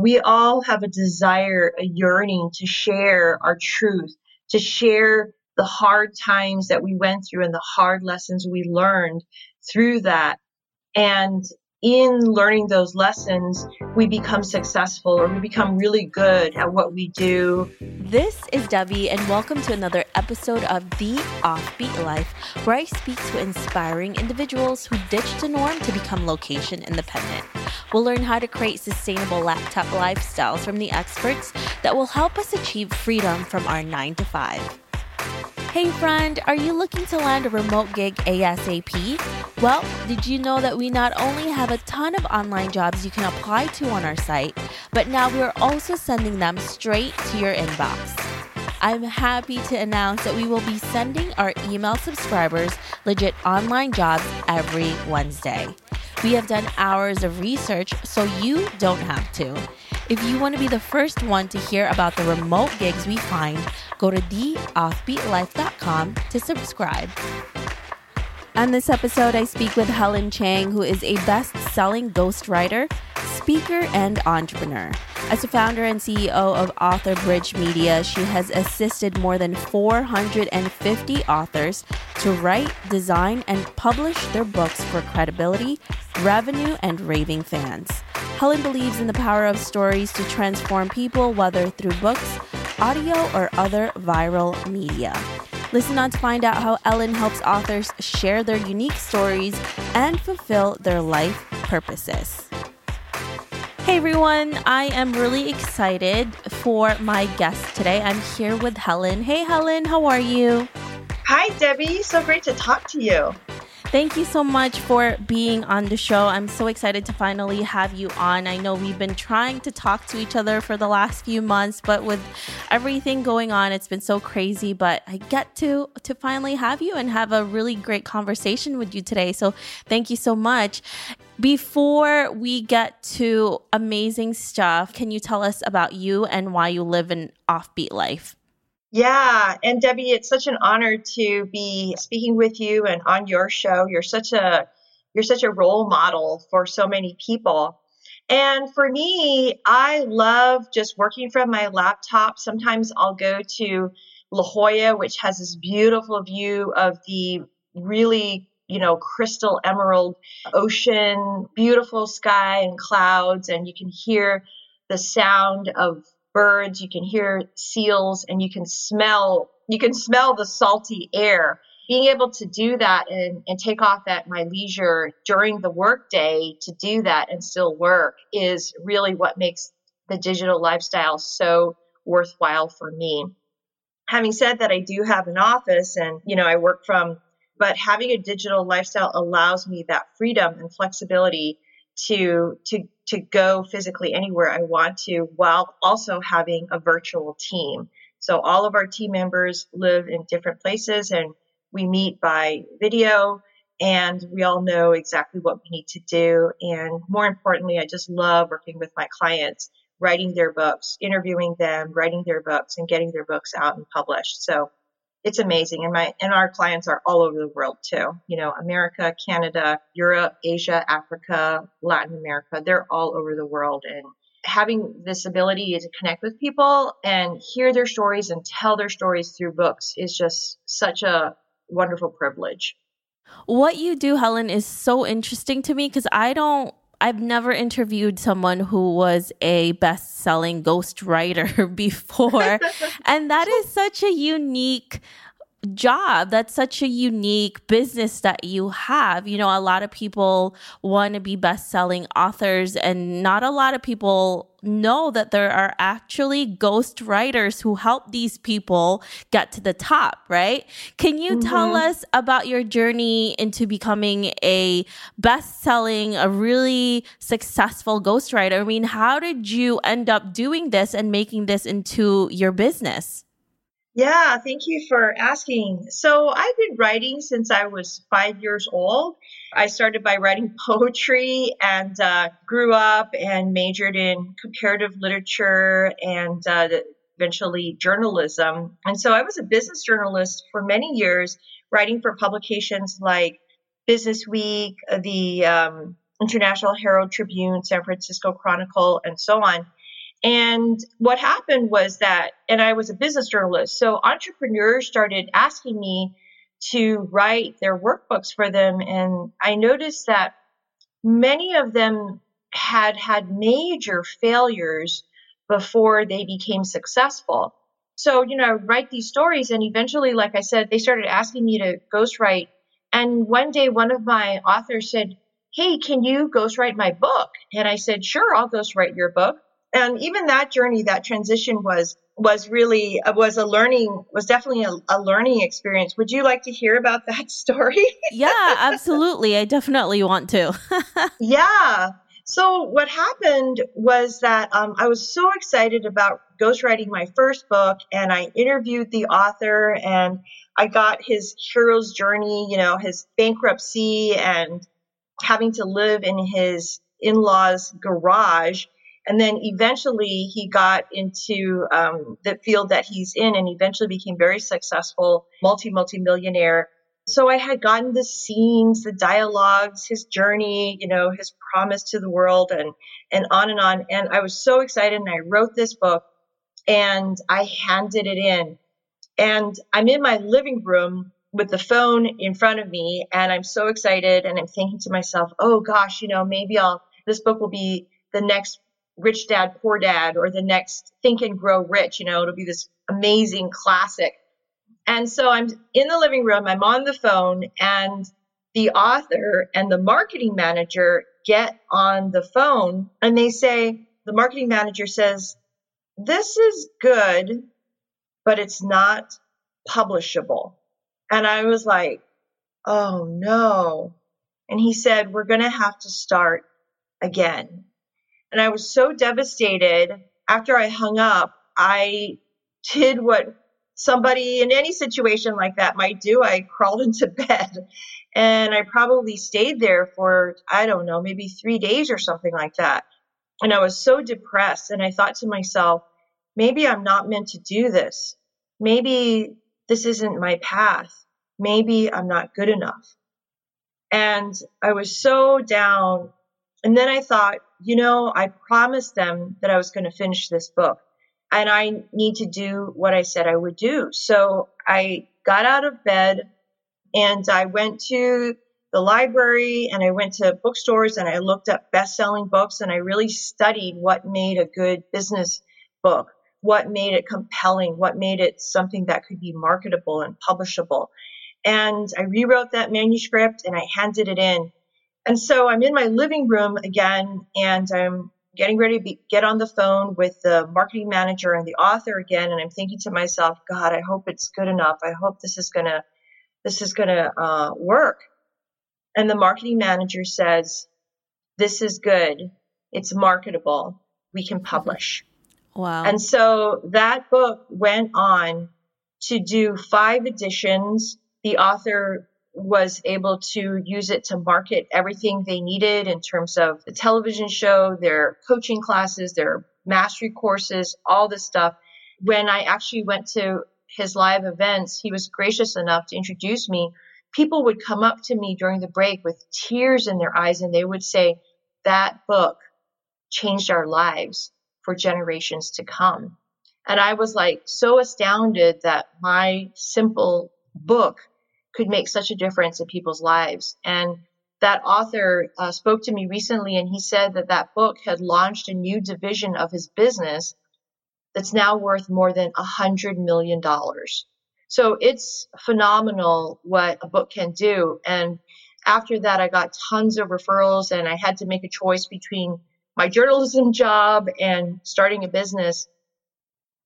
We all have a desire, a yearning to share our truth, to share the hard times that we went through and the hard lessons we learned through that. And in learning those lessons, we become successful or we become really good at what we do. This is Debbie, and welcome to another episode of The Offbeat Life, where I speak to inspiring individuals who ditch the norm to become location independent. We'll learn how to create sustainable laptop lifestyles from the experts that will help us achieve freedom from our 9-to-5. Hey friend, are you looking to land a remote gig ASAP? Well, did you know that we not only have a ton of online jobs you can apply to on our site, but now we are also sending them straight to your inbox. I'm happy to announce that we will be sending our email subscribers legit online jobs every Wednesday. We have done hours of research so you don't have to. If you want to be the first one to hear about the remote gigs we find, go to theoffbeatlife.com to subscribe. On this episode, I speak with Helen Chang, who is a best-selling ghostwriter, speaker, and entrepreneur. As a founder and CEO of Author Bridge Media, she has assisted more than 450 authors to write, design, and publish their books for credibility, revenue, and raving fans. Helen believes in the power of stories to transform people, whether through books, audio, or other viral media. Listen on to find out how Helen helps authors share their unique stories and fulfill their life purposes. Hey everyone, I am really excited for my guest today. I'm here with Helen. Hey Helen, how are you? Hi Debbie, so great to talk to you. Thank you so much for being on the show. I'm so excited to finally have you on. I know we've been trying to talk to each other for the last few months, but with everything going on, it's been so crazy. But I get to finally have you and have a really great conversation with you today. So thank you so much. Before we get to amazing stuff, can you tell us about you and why you live an offbeat life? Yeah. And Debbie, it's such an honor to be speaking with you and on your show. You're such a role model for so many people. And for me, I love just working from my laptop. Sometimes I'll go to La Jolla, which has this beautiful view of the really, crystal emerald ocean, beautiful sky and clouds. And you can hear the sound of birds, you can hear seals, and you can smell the salty air. Being able to do that and take off at my leisure during the workday to do that and still work is really what makes the digital lifestyle so worthwhile for me. Having said that, I do have an office and, I work from, but having a digital lifestyle allows me that freedom and flexibility to go physically anywhere I want to, while also having a virtual team. So all of our team members live in different places and we meet by video and we all know exactly what we need to do. And more importantly, I just love working with my clients, writing their books, interviewing them, writing their books, and getting their books out and published. So it's amazing. And our clients are all over the world too. America, Canada, Europe, Asia, Africa, Latin America, they're all over the world. And having this ability to connect with people and hear their stories and tell their stories through books is just such a wonderful privilege. What you do, Helen, is so interesting to me because I've never interviewed someone who was a best-selling ghostwriter before. And that is such a unique job. That's such a unique business that you have. A lot of people want to be best-selling authors, and not a lot of people know that there are actually ghostwriters who help these people get to the top, right? Can you tell us about your journey into becoming a best-selling, a really successful ghostwriter? I mean, how did you end up doing this and making this into your business? Yeah, thank you for asking. So I've been writing since I was 5 years old. I started by writing poetry and grew up and majored in comparative literature and eventually journalism. And so I was a business journalist for many years, writing for publications like Businessweek, the International Herald Tribune, San Francisco Chronicle, and so on. And what happened was that, and I was a business journalist, so entrepreneurs started asking me to write their workbooks for them. And I noticed that many of them had had major failures before they became successful. So, you know, I would write these stories, and eventually, like I said, they started asking me to ghostwrite. And one day, one of my authors said, "Hey, can you ghostwrite my book?" And I said, "Sure, I'll ghostwrite your book." And even that journey, that transition was definitely a learning experience. Would you like to hear about that story? Yeah, absolutely. I definitely want to. Yeah. So what happened was that I was so excited about ghostwriting my first book, and I interviewed the author, and I got his hero's journey, you know, his bankruptcy and having to live in his in-laws' garage. And then eventually he got into the field that he's in and eventually became very successful, multi-millionaire. So I had gotten the scenes, the dialogues, his journey, you know, his promise to the world and on and on. And I was so excited, and I wrote this book and I handed it in. And I'm in my living room with the phone in front of me, and I'm so excited, and I'm thinking to myself, oh gosh, you know, maybe this book will be the next Rich Dad, Poor Dad, or the next Think and Grow Rich. You know, it'll be this amazing classic. And so I'm in the living room, I'm on the phone, and the author and the marketing manager get on the phone, and they say, the marketing manager says, "This is good, but it's not publishable." And I was like, oh no. And he said, "We're going to have to start again." And I was so devastated. After I hung up, I did what somebody in any situation like that might do. I crawled into bed, and I probably stayed there for, I don't know, maybe 3 days or something like that. And I was so depressed, and I thought to myself, maybe I'm not meant to do this. Maybe this isn't my path. Maybe I'm not good enough. And I was so down. And then I thought, you know, I promised them that I was going to finish this book, and I need to do what I said I would do. So I got out of bed, and I went to the library, and I went to bookstores, and I looked up best-selling books, and I really studied what made a good business book, what made it compelling, what made it something that could be marketable and publishable. And I rewrote that manuscript, and I handed it in. And so I'm in my living room again, and I'm getting ready to get on the phone with the marketing manager and the author again. And I'm thinking to myself, God, I hope it's good enough. I hope this is gonna work. And the marketing manager says, "This is good. It's marketable. We can publish." Wow. And so that book went on to do 5 editions. The author was able to use it to market everything they needed in terms of the television show, their coaching classes, their mastery courses, all this stuff. When I actually went to his live events, he was gracious enough to introduce me. People would come up to me during the break with tears in their eyes, and they would say, "That book changed our lives for generations to come." And I was like so astounded that my simple book could make such a difference in people's lives. And that author spoke to me recently, and he said that that book had launched a new division of his business that's now worth more than $100 million. So it's phenomenal what a book can do. And after that, I got tons of referrals, and I had to make a choice between my journalism job and starting a business,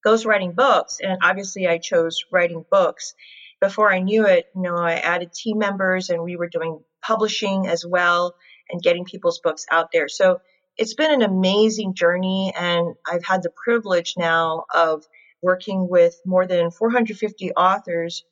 ghostwriting books. And obviously I chose writing books. Before I knew it, you know, I added team members, and we were doing publishing as well and getting people's books out there. So it's been an amazing journey, and I've had the privilege now of working with more than 450 authors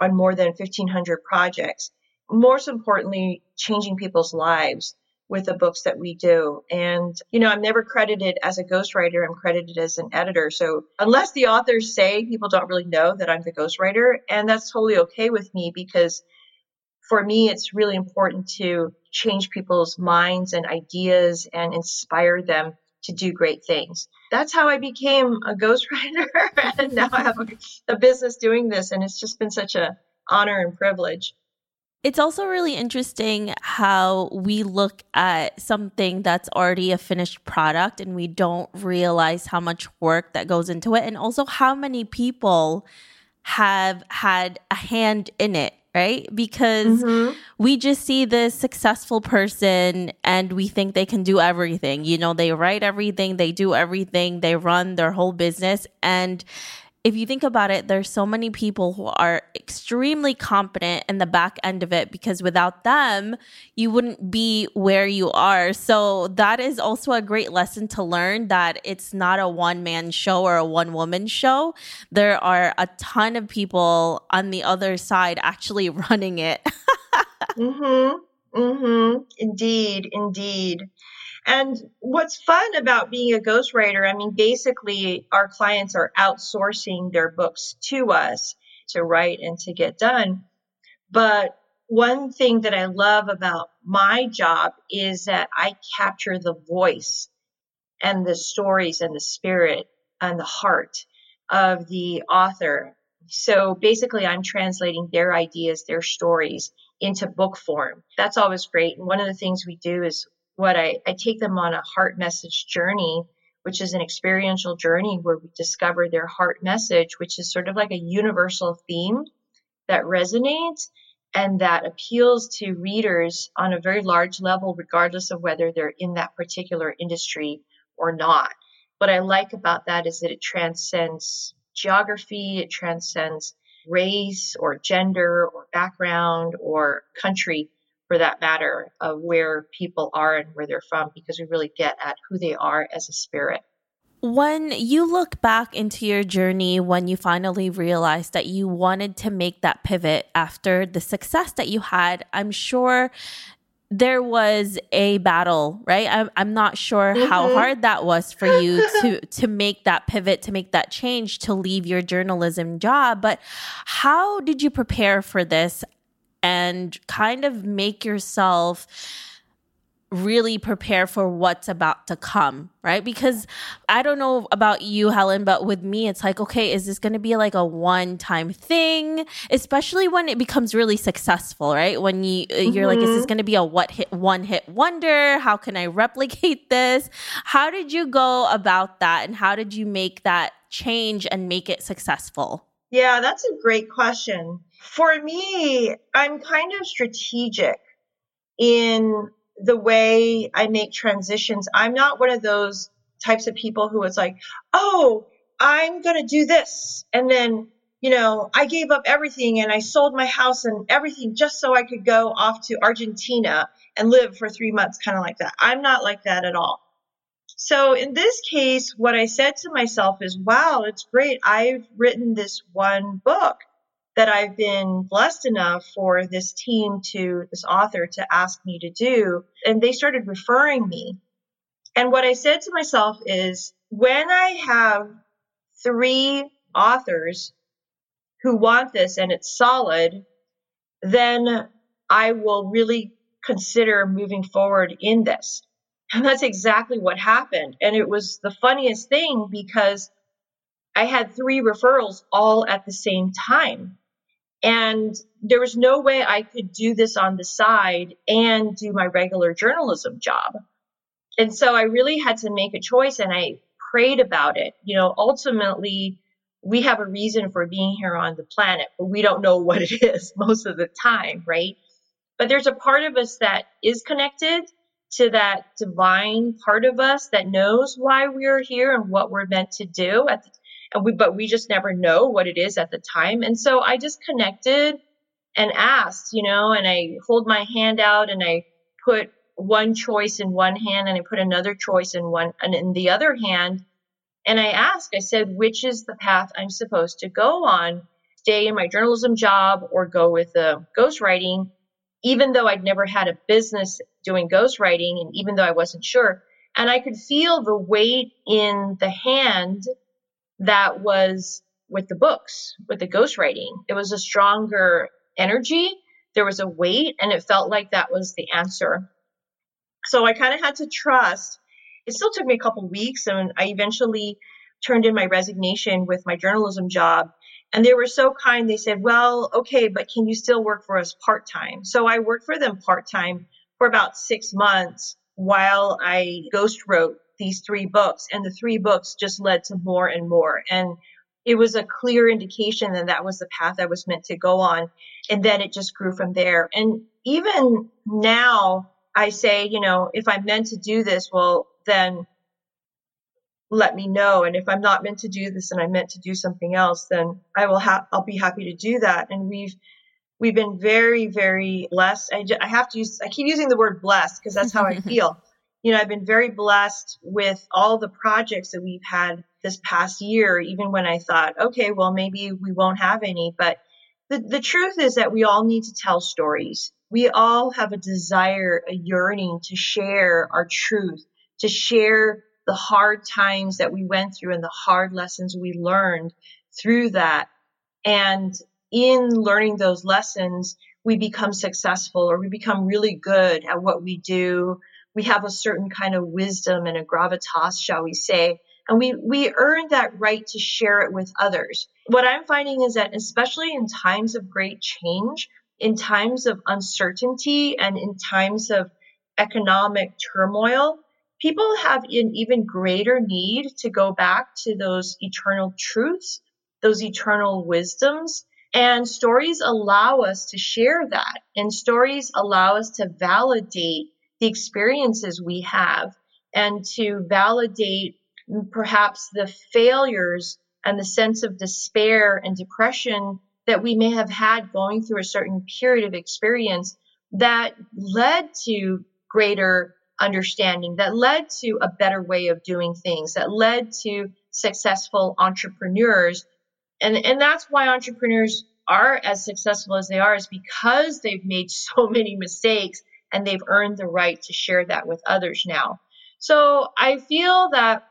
on more than 1,500 projects. Most importantly, changing people's lives with the books that we do. And, you know, I'm never credited as a ghostwriter. I'm credited as an editor. So unless the authors say, people don't really know that I'm the ghostwriter. And that's totally okay with me, because for me, it's really important to change people's minds and ideas and inspire them to do great things. That's how I became a ghostwriter. And now I have a business doing this. And it's just been such an honor and privilege. It's also really interesting how we look at something that's already a finished product and we don't realize how much work that goes into it, and also how many people have had a hand in it, right? Because we just see this successful person and we think they can do everything. You know, they write everything, they do everything, they run their whole business. And if you think about it, there's so many people who are extremely competent in the back end of it, because without them, you wouldn't be where you are. So that is also a great lesson to learn, that it's not a one-man show or a one-woman show. There are a ton of people on the other side actually running it. Indeed. And what's fun about being a ghostwriter, I mean, basically our clients are outsourcing their books to us to write and to get done. But one thing that I love about my job is that I capture the voice and the stories and the spirit and the heart of the author. So basically I'm translating their ideas, their stories into book form. That's always great. And one of the things we do is I take them on a heart message journey, which is an experiential journey where we discover their heart message, which is sort of like a universal theme that resonates and that appeals to readers on a very large level, regardless of whether they're in that particular industry or not. What I like about that is that it transcends geography, it transcends race or gender or background or country, for that matter, of where people are and where they're from, because we really get at who they are as a spirit. When you look back into your journey, when you finally realized that you wanted to make that pivot after the success that you had, I'm sure there was a battle, right? I'm not sure how hard that was for you to make that pivot, to make that change, to leave your journalism job. But how did you prepare for this and kind of make yourself really prepare for what's about to come, right? Because I don't know about you, Helen, but with me, it's like, okay, is this going to be like a one-time thing? Especially when it becomes really successful, right? When you're like, is this going to be a one-hit wonder? How can I replicate this? How did you go about that? And how did you make that change and make it successful? Yeah, that's a great question. For me, I'm kind of strategic in the way I make transitions. I'm not one of those types of people who it's like, oh, I'm going to do this. And then, you know, I gave up everything and I sold my house and everything just so I could go off to Argentina and live for 3 months, kind of like that. I'm not like that at all. So in this case, what I said to myself is, wow, it's great. I've written this one book that I've been blessed enough for this author to ask me to do. And they started referring me. And what I said to myself is, when I have 3 authors who want this and it's solid, then I will really consider moving forward in this. And that's exactly what happened. And it was the funniest thing because I had 3 referrals all at the same time. And there was no way I could do this on the side and do my regular journalism job. And so I really had to make a choice, and I prayed about it. You know, ultimately, we have a reason for being here on the planet, but we don't know what it is most of the time, right? But there's a part of us that is connected to that divine part of us that knows why we're here and what we're meant to do. But we just never know what it is at the time. And so I just connected and asked, you know, and I hold my hand out and I put one choice in one hand and I put another choice in the other hand. And I asked, I said, which is the path I'm supposed to go on? Stay in my journalism job or go with the ghostwriting? Even though I'd never had a business doing ghostwriting, and even though I wasn't sure, and I could feel the weight in the hand that was with the books, with the ghostwriting. It was a stronger energy. There was a weight, and it felt like that was the answer. So I kind of had to trust It still took me a couple of weeks, and I eventually turned in my resignation with my journalism job. And they were so kind. They said, well, okay, but can you still work for us part-time? So I worked for them part-time for about 6 months while I ghost wrote these 3 books. And the 3 books just led to more and more. And it was a clear indication that that was the path I was meant to go on. And then it just grew from there. And even now I say, you know, if I'm meant to do this, well, then let me know. And if I'm not meant to do this and I'm meant to do something else, then I'll be happy to do that. And we've been very, very blessed. I keep using the word blessed because that's how I feel. You know, I've been very blessed with all the projects that we've had this past year, even when I thought, okay, well, maybe we won't have any. But the truth is that we all need to tell stories. We all have a desire, a yearning to share our truth, to share the hard times that we went through and the hard lessons we learned through that. And in learning those lessons, we become successful or we become really good at what we do. We have a certain kind of wisdom and a gravitas, shall we say. And we earn that right to share it with others. What I'm finding is that especially in times of great change, in times of uncertainty and in times of economic turmoil, people have an even greater need to go back to those eternal truths, those eternal wisdoms, and stories allow us to share that. And stories allow us to validate the experiences we have and to validate perhaps the failures and the sense of despair and depression that we may have had going through a certain period of experience that led to greater understanding, that led to a better way of doing things, that led to successful entrepreneurs. And that's why entrepreneurs are as successful as they are, is because they've made so many mistakes and they've earned the right to share that with others now. So I feel that,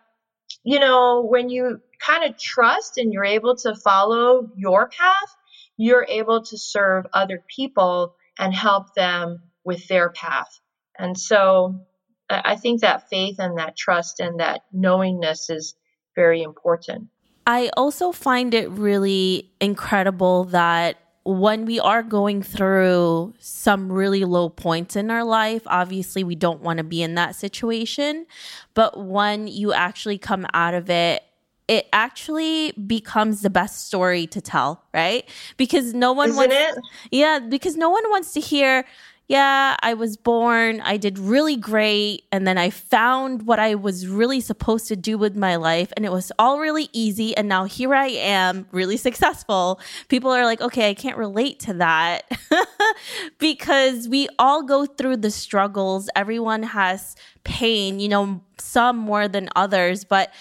you know, when you kind of trust and you're able to follow your path, you're able to serve other people and help them with their path. And so I think that faith and that trust and that knowingness is very important. I also find it really incredible that when we are going through some really low points in our life, obviously we don't want to be in that situation, but when you actually come out of it, it actually becomes the best story to tell, right? Because no one wants to hear, yeah, I was born, I did really great, and then I found what I was really supposed to do with my life, and it was all really easy, and now here I am, really successful. People are like, okay, I can't relate to that because we all go through the struggles. Everyone has pain, you know, some more than others, but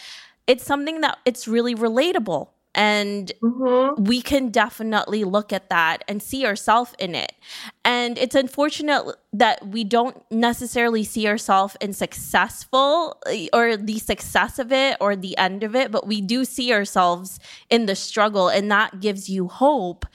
it's something that it's really relatable. And we can definitely look at that and see ourselves in it. And it's unfortunate that we don't necessarily see ourselves in successful or the success of it or the end of it, but we do see ourselves in the struggle, and that gives you hope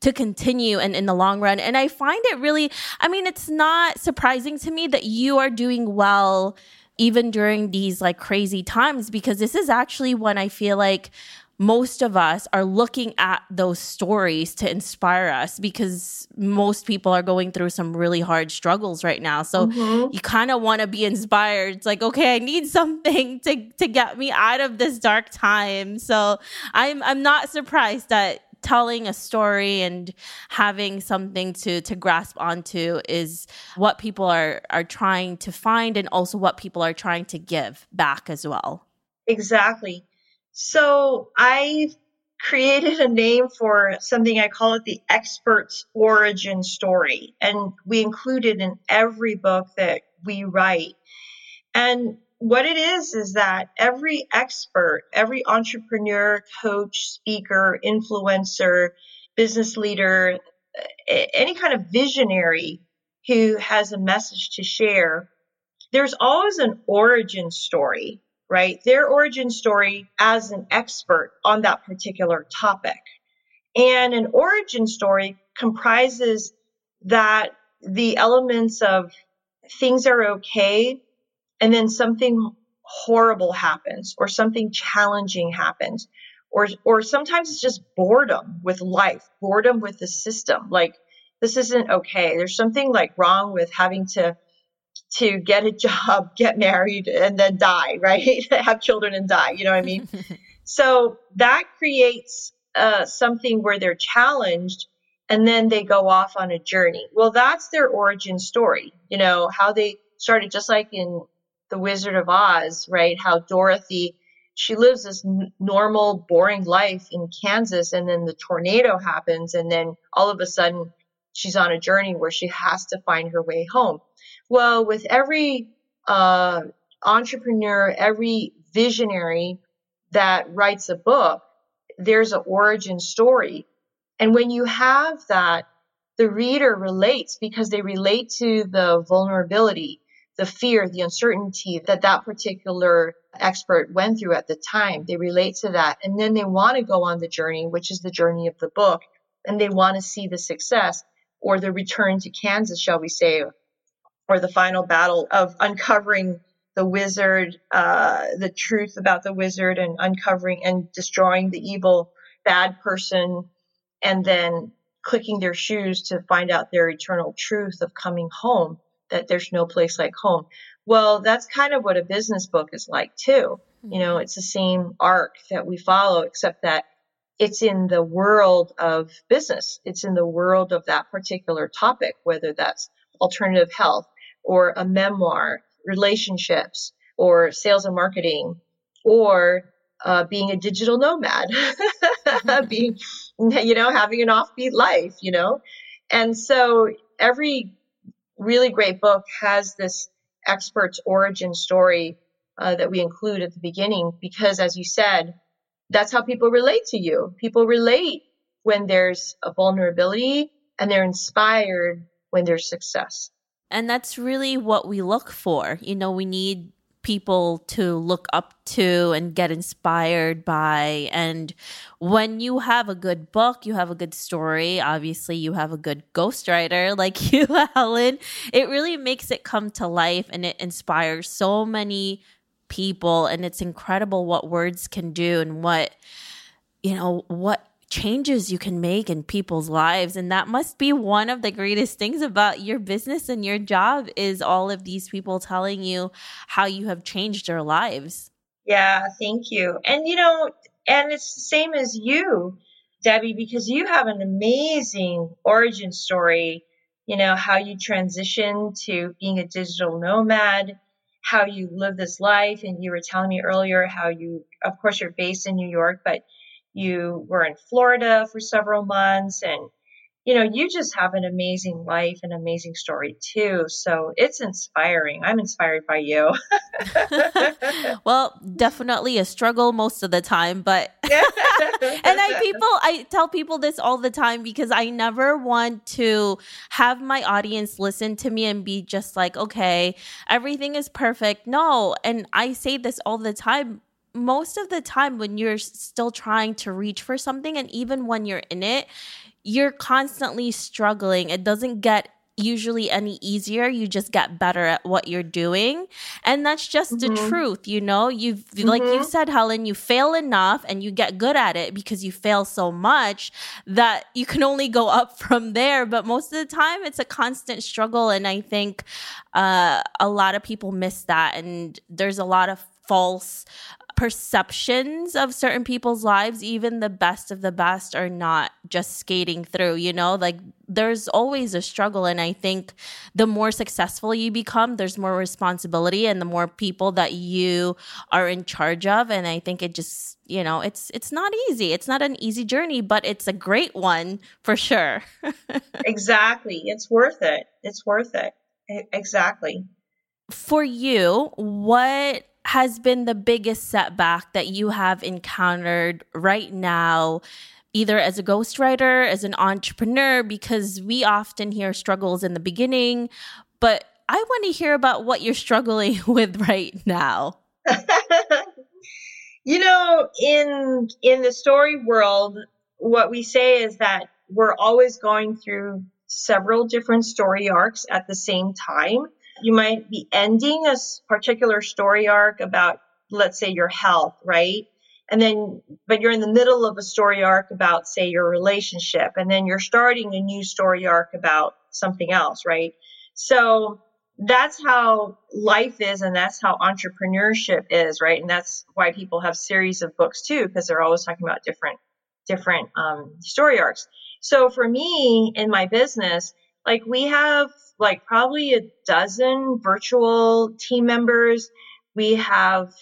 to continue and in the long run. And I find it really, I mean, it's not surprising to me that you are doing well even during these like crazy times, because this is actually when I feel like most of us are looking at those stories to inspire us, because most people are going through some really hard struggles right now. So you kind of want to be inspired. It's like, okay, I need something to get me out of this dark time. So I'm not surprised that telling a story and having something to grasp onto is what people are trying to find, and also what people are trying to give back as well. Exactly. So I created a name for something. I call it the expert's origin story. And we include it in every book that we write. And what it is that every expert, every entrepreneur, coach, speaker, influencer, business leader, any kind of visionary who has a message to share, there's always an origin story. Right? Their origin story as an expert on that particular topic. And an origin story comprises that the elements of things are okay, and then something horrible happens or something challenging happens, or sometimes it's just boredom with life, boredom with the system. Like, this isn't okay. There's something like wrong with having to get a job, get married, and then die, right? Have children and die. You know what I mean? So that creates something where they're challenged and then they go off on a journey. Well, that's their origin story. You know, how they started, just like in The Wizard of Oz, right? How Dorothy, she lives this normal, boring life in Kansas, and then the tornado happens, and then all of a sudden she's on a journey where she has to find her way home. Well, with every entrepreneur, every visionary that writes a book, there's an origin story. And when you have that, the reader relates because they relate to the vulnerability, the fear, the uncertainty that particular expert went through at the time. They relate to that. And then they want to go on the journey, which is the journey of the book. And they want to see the success or the return to Kansas, shall we say, or the final battle of uncovering the wizard, the truth about the wizard, and uncovering and destroying the evil, bad person, and then clicking their shoes to find out their eternal truth of coming home, that there's no place like home. Well, that's kind of what a business book is like too. You know, it's the same arc that we follow, except that it's in the world of business. It's in the world of that particular topic, whether that's alternative health or a memoir, relationships, or sales and marketing, or being a digital nomad, being, you know, having an offbeat life, you know. And so every really great book has this expert's origin story that we include at the beginning, because as you said, that's how people relate to you. People relate when there's a vulnerability, and they're inspired when there's success. And that's really what we look for. You know, we need people to look up to and get inspired by. And when you have a good book, you have a good story, obviously you have a good ghostwriter like you, Helen, it really makes it come to life, and it inspires so many people. And it's incredible what words can do and what, you know, what changes you can make in people's lives. And that must be one of the greatest things about your business and your job, is all of these people telling you how you have changed their lives. Yeah, thank you. And, you know, and it's the same as you, Debbie, because you have an amazing origin story, you know, how you transitioned to being a digital nomad, how you live this life. And you were telling me earlier how you, of course, you're based in New York, but you were in Florida for several months, and, you know, you just have an amazing life and amazing story too. So it's inspiring. I'm inspired by you. Well, definitely a struggle most of the time, but, and I tell people this all the time, because I never want to have my audience listen to me and be just like, okay, everything is perfect. No. And I say this all the time. Most of the time when you're still trying to reach for something, and even when you're in it, you're constantly struggling. It doesn't get usually any easier. You just get better at what you're doing. And that's just the truth, you know? Like you said, Helen, you fail enough and you get good at it because you fail so much that you can only go up from there. But most of the time, it's a constant struggle. And I think a lot of people miss that. And there's a lot of false perceptions of certain people's lives. Even the best of the best are not just skating through, you know, like there's always a struggle. And I think the more successful you become, there's more responsibility and the more people that you are in charge of. And I think it just, you know, it's not easy. It's not an easy journey, but it's a great one for sure. Exactly. It's worth it. It's worth it. Exactly. For you, what has been the biggest setback that you have encountered right now, either as a ghostwriter, as an entrepreneur? Because we often hear struggles in the beginning, but I want to hear about what you're struggling with right now. You know, in the story world, what we say is that we're always going through several different story arcs at the same time. You might be ending a particular story arc about, let's say, your health, right? And then, but you're in the middle of a story arc about, say, your relationship, and then you're starting a new story arc about something else, right? So that's how life is, and that's how entrepreneurship is, right? And that's why people have series of books too, because they're always talking about different story arcs. So for me in my business, like we have like probably a dozen virtual team members. We have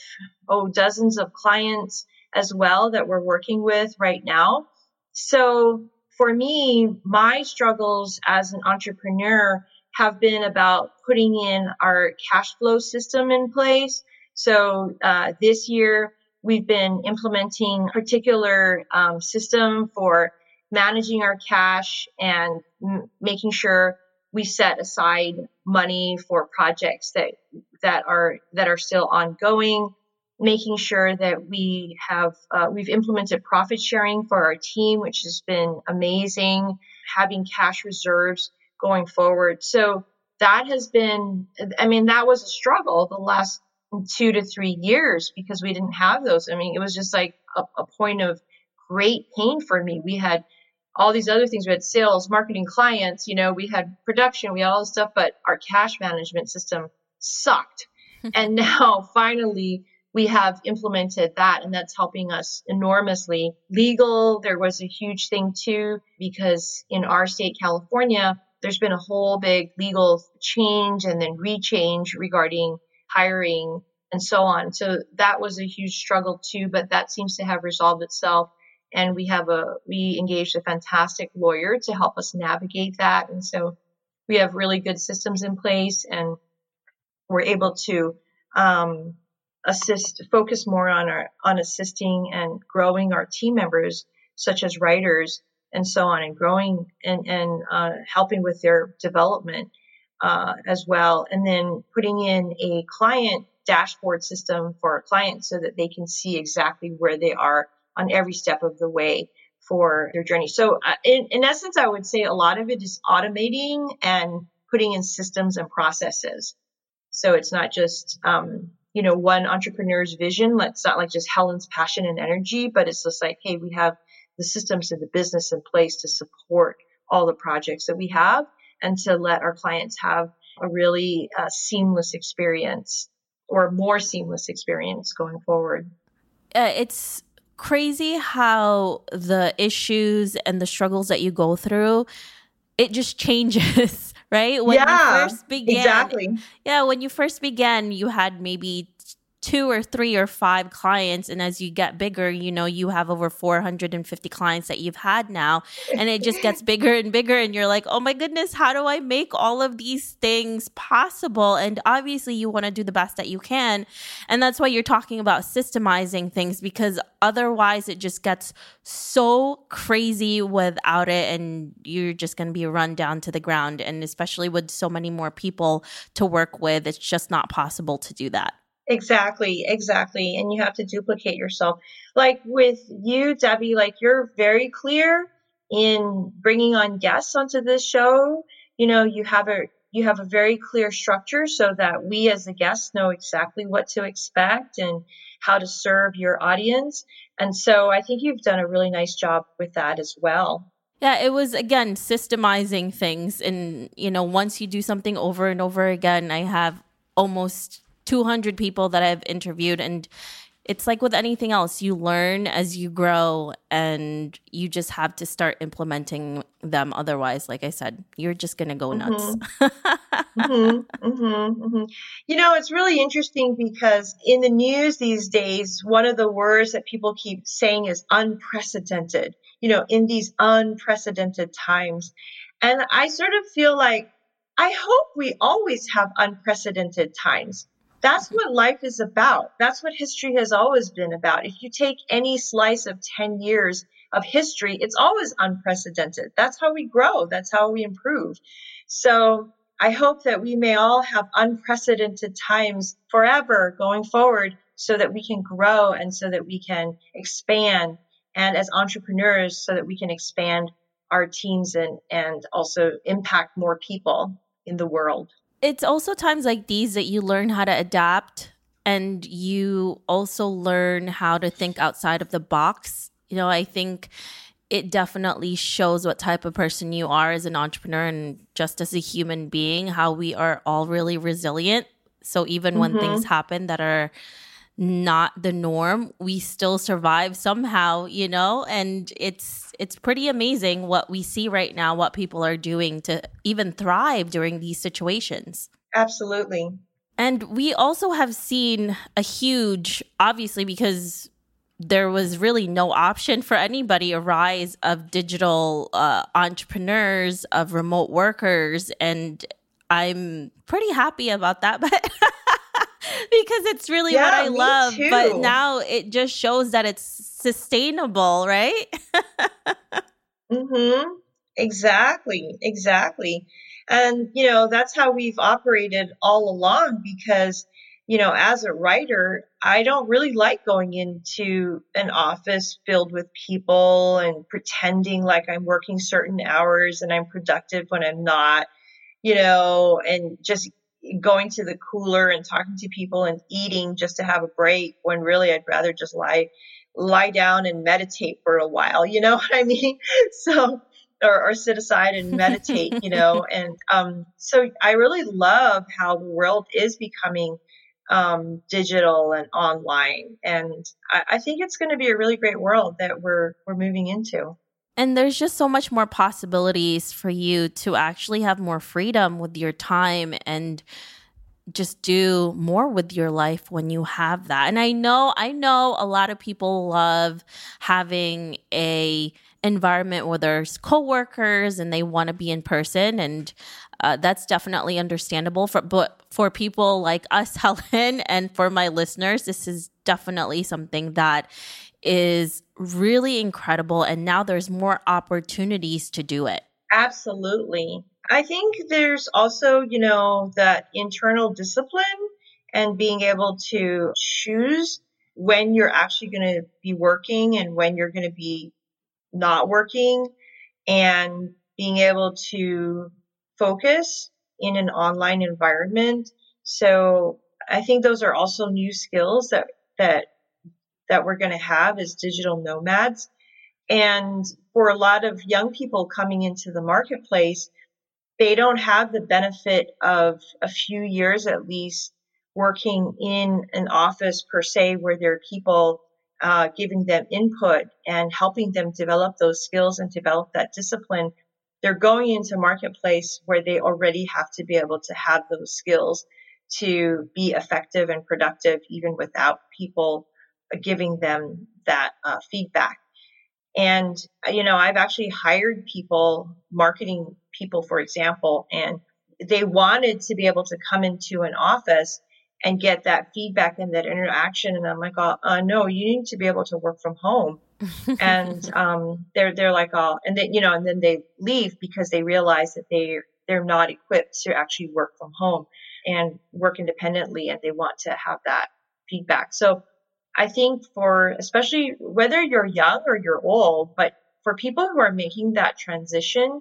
dozens of clients as well that we're working with right now. So for me, my struggles as an entrepreneur have been about putting in our cash flow system in place. So this year, we've been implementing a particular system for managing our cash and making sure we set aside money for projects that are still ongoing, making sure that we have we've implemented profit sharing for our team, which has been amazing, having cash reserves going forward. So that has been, I mean, that was a struggle the last 2 to 3 years because we didn't have those. I mean, it was just like a point of great pain for me. We had all these other things. We had sales, marketing, clients, you know, we had production, we had all this stuff, but our cash management system sucked. And now finally we have implemented that, and that's helping us enormously. Legal, there was a huge thing too, because in our state, California, there's been a whole big legal change and then rechange regarding hiring and so on. So that was a huge struggle too, but that seems to have resolved itself. And we engaged a fantastic lawyer to help us navigate that. And so we have really good systems in place, and we're able to focus more on assisting and growing our team members, such as writers and so on, and growing and helping with their development as well. And then putting in a client dashboard system for our clients so that they can see exactly where they are on every step of the way for their journey. So in essence, I would say a lot of it is automating and putting in systems and processes. So it's not just, one entrepreneur's vision. It's not like just Helen's passion and energy, but it's just like, hey, we have the systems of the business in place to support all the projects that we have and to let our clients have a really seamless experience, or more seamless experience going forward. It's crazy how the issues and the struggles that you go through, it just changes, right? When you first began, you had maybe 2 or 3 or 5 clients. And as you get bigger, you know, you have over 450 clients that you've had now, and it just gets bigger and bigger. And you're like, oh my goodness, how do I make all of these things possible? And obviously you want to do the best that you can. And that's why you're talking about systemizing things, because otherwise it just gets so crazy without it. And you're just going to be run down to the ground. And especially with so many more people to work with, it's just not possible to do that. Exactly. And you have to duplicate yourself. Like with you, Debbie, like you're very clear in bringing on guests onto this show. You know, you have a very clear structure so that we as the guests know exactly what to expect and how to serve your audience. And so I think you've done a really nice job with that as well. Yeah, it was, again, systemizing things. And, you know, once you do something over and over again, I have almost 200 people that I've interviewed, and it's like with anything else, you learn as you grow, and you just have to start implementing them. Otherwise, like I said, you're just going to go nuts. You know, it's really interesting because in the news these days, one of the words that people keep saying is unprecedented, you know, in these unprecedented times. And I sort of feel like, I hope we always have unprecedented times. That's what life is about. That's what history has always been about. If you take any slice of 10 years of history, it's always unprecedented. That's how we grow. That's how we improve. So I hope that we may all have unprecedented times forever going forward so that we can grow and so that we can expand. And as entrepreneurs, so that we can expand our teams and also impact more people in the world. It's also times like these that you learn how to adapt, and you also learn how to think outside of the box. You know, I think it definitely shows what type of person you are as an entrepreneur and just as a human being, how we are all really resilient. So even when things happen that are not the norm, we still survive somehow, you know, and it's pretty amazing what we see right now, what people are doing to even thrive during these situations. Absolutely. And we also have seen a huge, obviously, because there was really no option for anybody, a rise of digital entrepreneurs, of remote workers. And I'm pretty happy about that, but because it's really what I love. Too. But now it just shows that it's sustainable, right? Exactly. And, you know, that's how we've operated all along because, you know, as a writer, I don't really like going into an office filled with people and pretending like I'm working certain hours and I'm productive when I'm not, you know, and just going to the cooler and talking to people and eating just to have a break when really I'd rather just lie down and meditate for a while. You know what I mean? So, or sit aside and meditate, you know, and so I really love how the world is becoming digital and online. And I think it's going to be a really great world that we're moving into. And there's just so much more possibilities for you to actually have more freedom with your time and just do more with your life when you have that. And I know a lot of people love having a environment where there's coworkers and they want to be in person, and that's definitely understandable. But for people like us, Helen, and for my listeners, this is definitely something that is really incredible. And now there's more opportunities to do it. Absolutely. I think there's also, you know, that internal discipline and being able to choose when you're actually going to be working and when you're going to be not working, and being able to focus in an online environment. So I think those are also new skills that we're going to have as digital nomads. And for a lot of young people coming into the marketplace, they don't have the benefit of a few years at least working in an office per se, where there are people giving them input and helping them develop those skills and develop that discipline. They're going into marketplace where they already have to be able to have those skills to be effective and productive, even without people giving them that feedback. And, you know, I've actually hired people, marketing people, for example, and they wanted to be able to come into an office and get that feedback and that interaction. And I'm like, no, you need to be able to work from home. And they're like, oh, and then, you know, and then they leave because they realize that they're not equipped to actually work from home and work independently. And they want to have that feedback. So I think for, especially whether you're young or you're old, but for people who are making that transition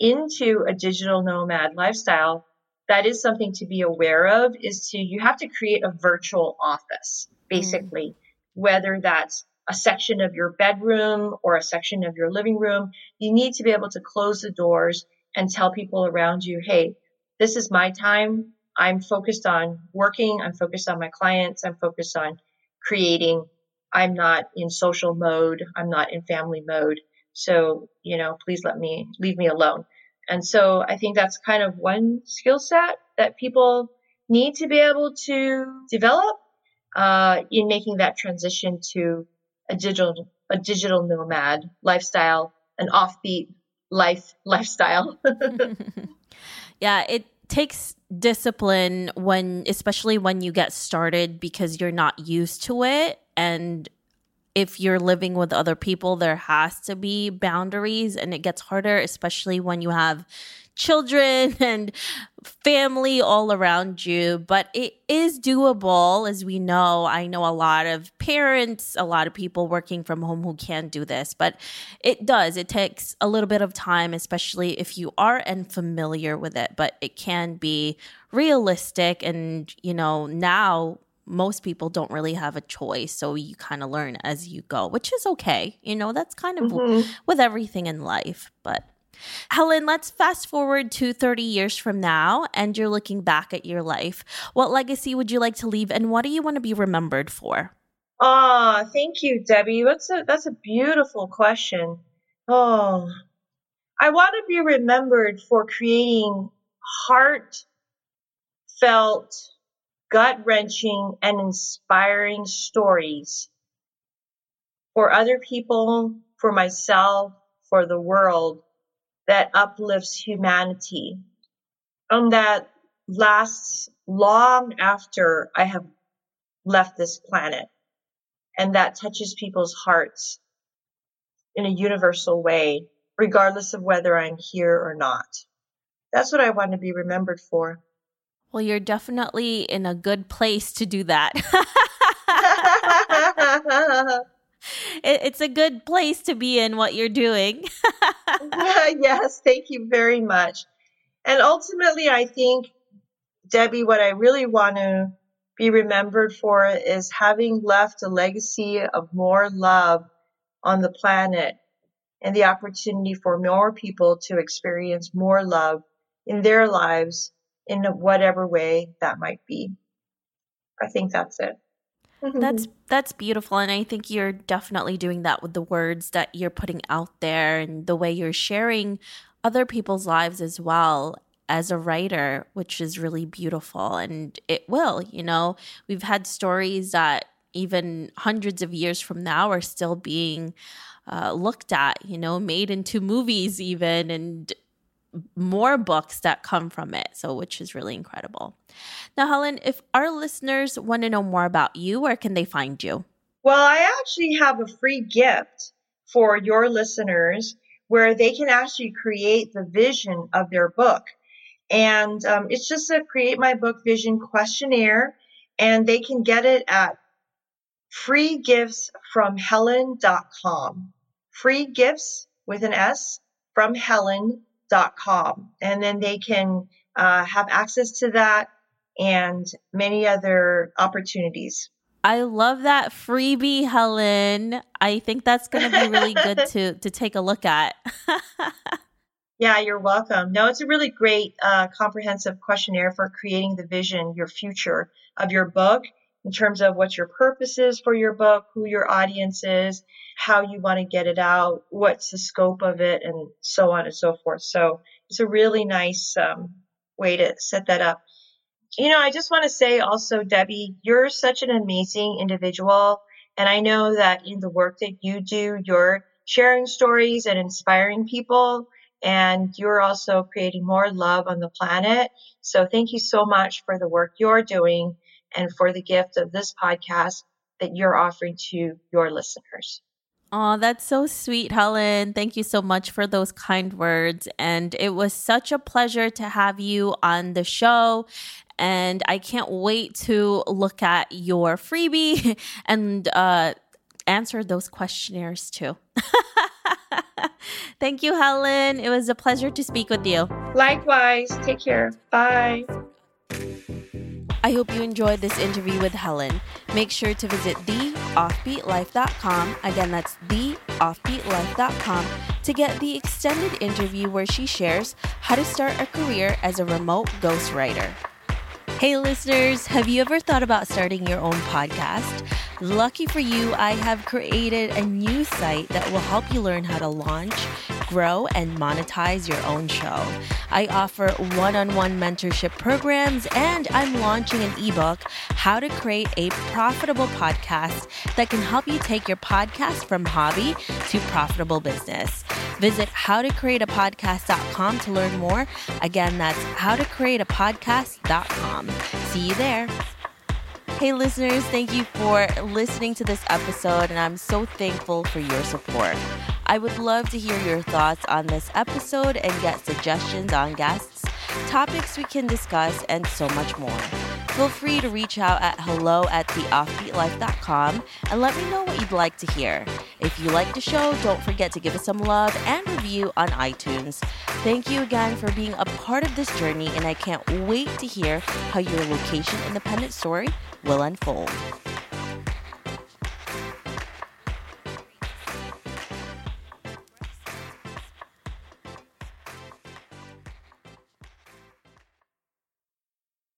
into a digital nomad lifestyle, that is something to be aware of, is to, you have to create a virtual office, basically, whether that's a section of your bedroom or a section of your living room. You need to be able to close the doors and tell people around you, hey, this is my time. I'm focused on working. I'm focused on my clients. I'm focused on creating. I'm not in social mode. I'm not in family mode. So, you know, please leave me alone. And so I think that's kind of one skill set that people need to be able to develop in making that transition to a digital nomad lifestyle, an offbeat life lifestyle. Yeah, it takes discipline especially when you get started, because you're not used to it. And if you're living with other people, there has to be boundaries, and it gets harder, especially when you have children and family all around you. But it is doable, as we know. I know a lot of parents, a lot of people working from home who can do this, but it does. It takes a little bit of time, especially if you are unfamiliar with it, but it can be realistic. And, you know, now most people don't really have a choice. So you kind of learn as you go, which is okay. You know, that's kind of with everything in life, but Helen, let's fast forward to 30 years from now, and you're looking back at your life. What legacy would you like to leave, and what do you want to be remembered for? Oh, thank you, Debbie. That's a beautiful question. Oh, I want to be remembered for creating heartfelt, gut-wrenching, and inspiring stories for other people, for myself, for the world, that uplifts humanity, and that lasts long after I have left this planet, and that touches people's hearts in a universal way, regardless of whether I'm here or not. That's what I want to be remembered for. Well, you're definitely in a good place to do that. It's a good place to be in, what you're doing. Yes, thank you very much. And ultimately, I think, Debbie, what I really want to be remembered for is having left a legacy of more love on the planet, and the opportunity for more people to experience more love in their lives in whatever way that might be. I think that's it. That's beautiful. And I think you're definitely doing that with the words that you're putting out there and the way you're sharing other people's lives as well as a writer, which is really beautiful. And it will, you know, we've had stories that even hundreds of years from now are still being looked at, you know, made into movies even, and more books that come from it, so which is really incredible. Now, Helen, if our listeners want to know more about you, where can they find you? Well, I actually have a free gift for your listeners where they can actually create the vision of their book. And it's just a Create My Book Vision questionnaire, and they can get it at freegiftsfromhelen.com. Free gifts with an S from Helen.com, and then they can have access to that and many other opportunities. I love that freebie, Helen. I think that's going to be really good to take a look at. Yeah, you're welcome. No, it's a really great comprehensive questionnaire for creating the vision, your future of your book, in terms of what your purpose is for your book, who your audience is, how you want to get it out, what's the scope of it, and so on and so forth. So it's a really nice way to set that up. You know, I just want to say also, Debbie, you're such an amazing individual. And I know that in the work that you do, you're sharing stories and inspiring people. And you're also creating more love on the planet. So thank you so much for the work you're doing and for the gift of this podcast that you're offering to your listeners. Oh, that's so sweet, Helen. Thank you so much for those kind words. And it was such a pleasure to have you on the show. And I can't wait to look at your freebie and answer those questionnaires too. Thank you, Helen. It was a pleasure to speak with you. Likewise. Take care. Bye. I hope you enjoyed this interview with Helen. Make sure to visit theoffbeatlife.com. Again, that's theoffbeatlife.com to get the extended interview where she shares how to start a career as a remote ghostwriter. Hey listeners, have you ever thought about starting your own podcast? Lucky for you, I have created a new site that will help you learn how to launch, grow, and monetize your own show. I offer one-on-one mentorship programs, and I'm launching an ebook, How to Create a Profitable Podcast, that can help you take your podcast from hobby to profitable business. Visit howtocreatepodcast.com to learn more. Again, that's howtocreatepodcast.com. See you there. Hey, listeners, thank you for listening to this episode, and I'm so thankful for your support. I would love to hear your thoughts on this episode and get suggestions on guests, topics we can discuss, and so much more. Feel free to reach out at hello@theoffbeatlife.com and let me know what you'd like to hear. If you like the show, don't forget to give us some love and review on iTunes. Thank you again for being a part of this journey, and I can't wait to hear how your location independent story will unfold.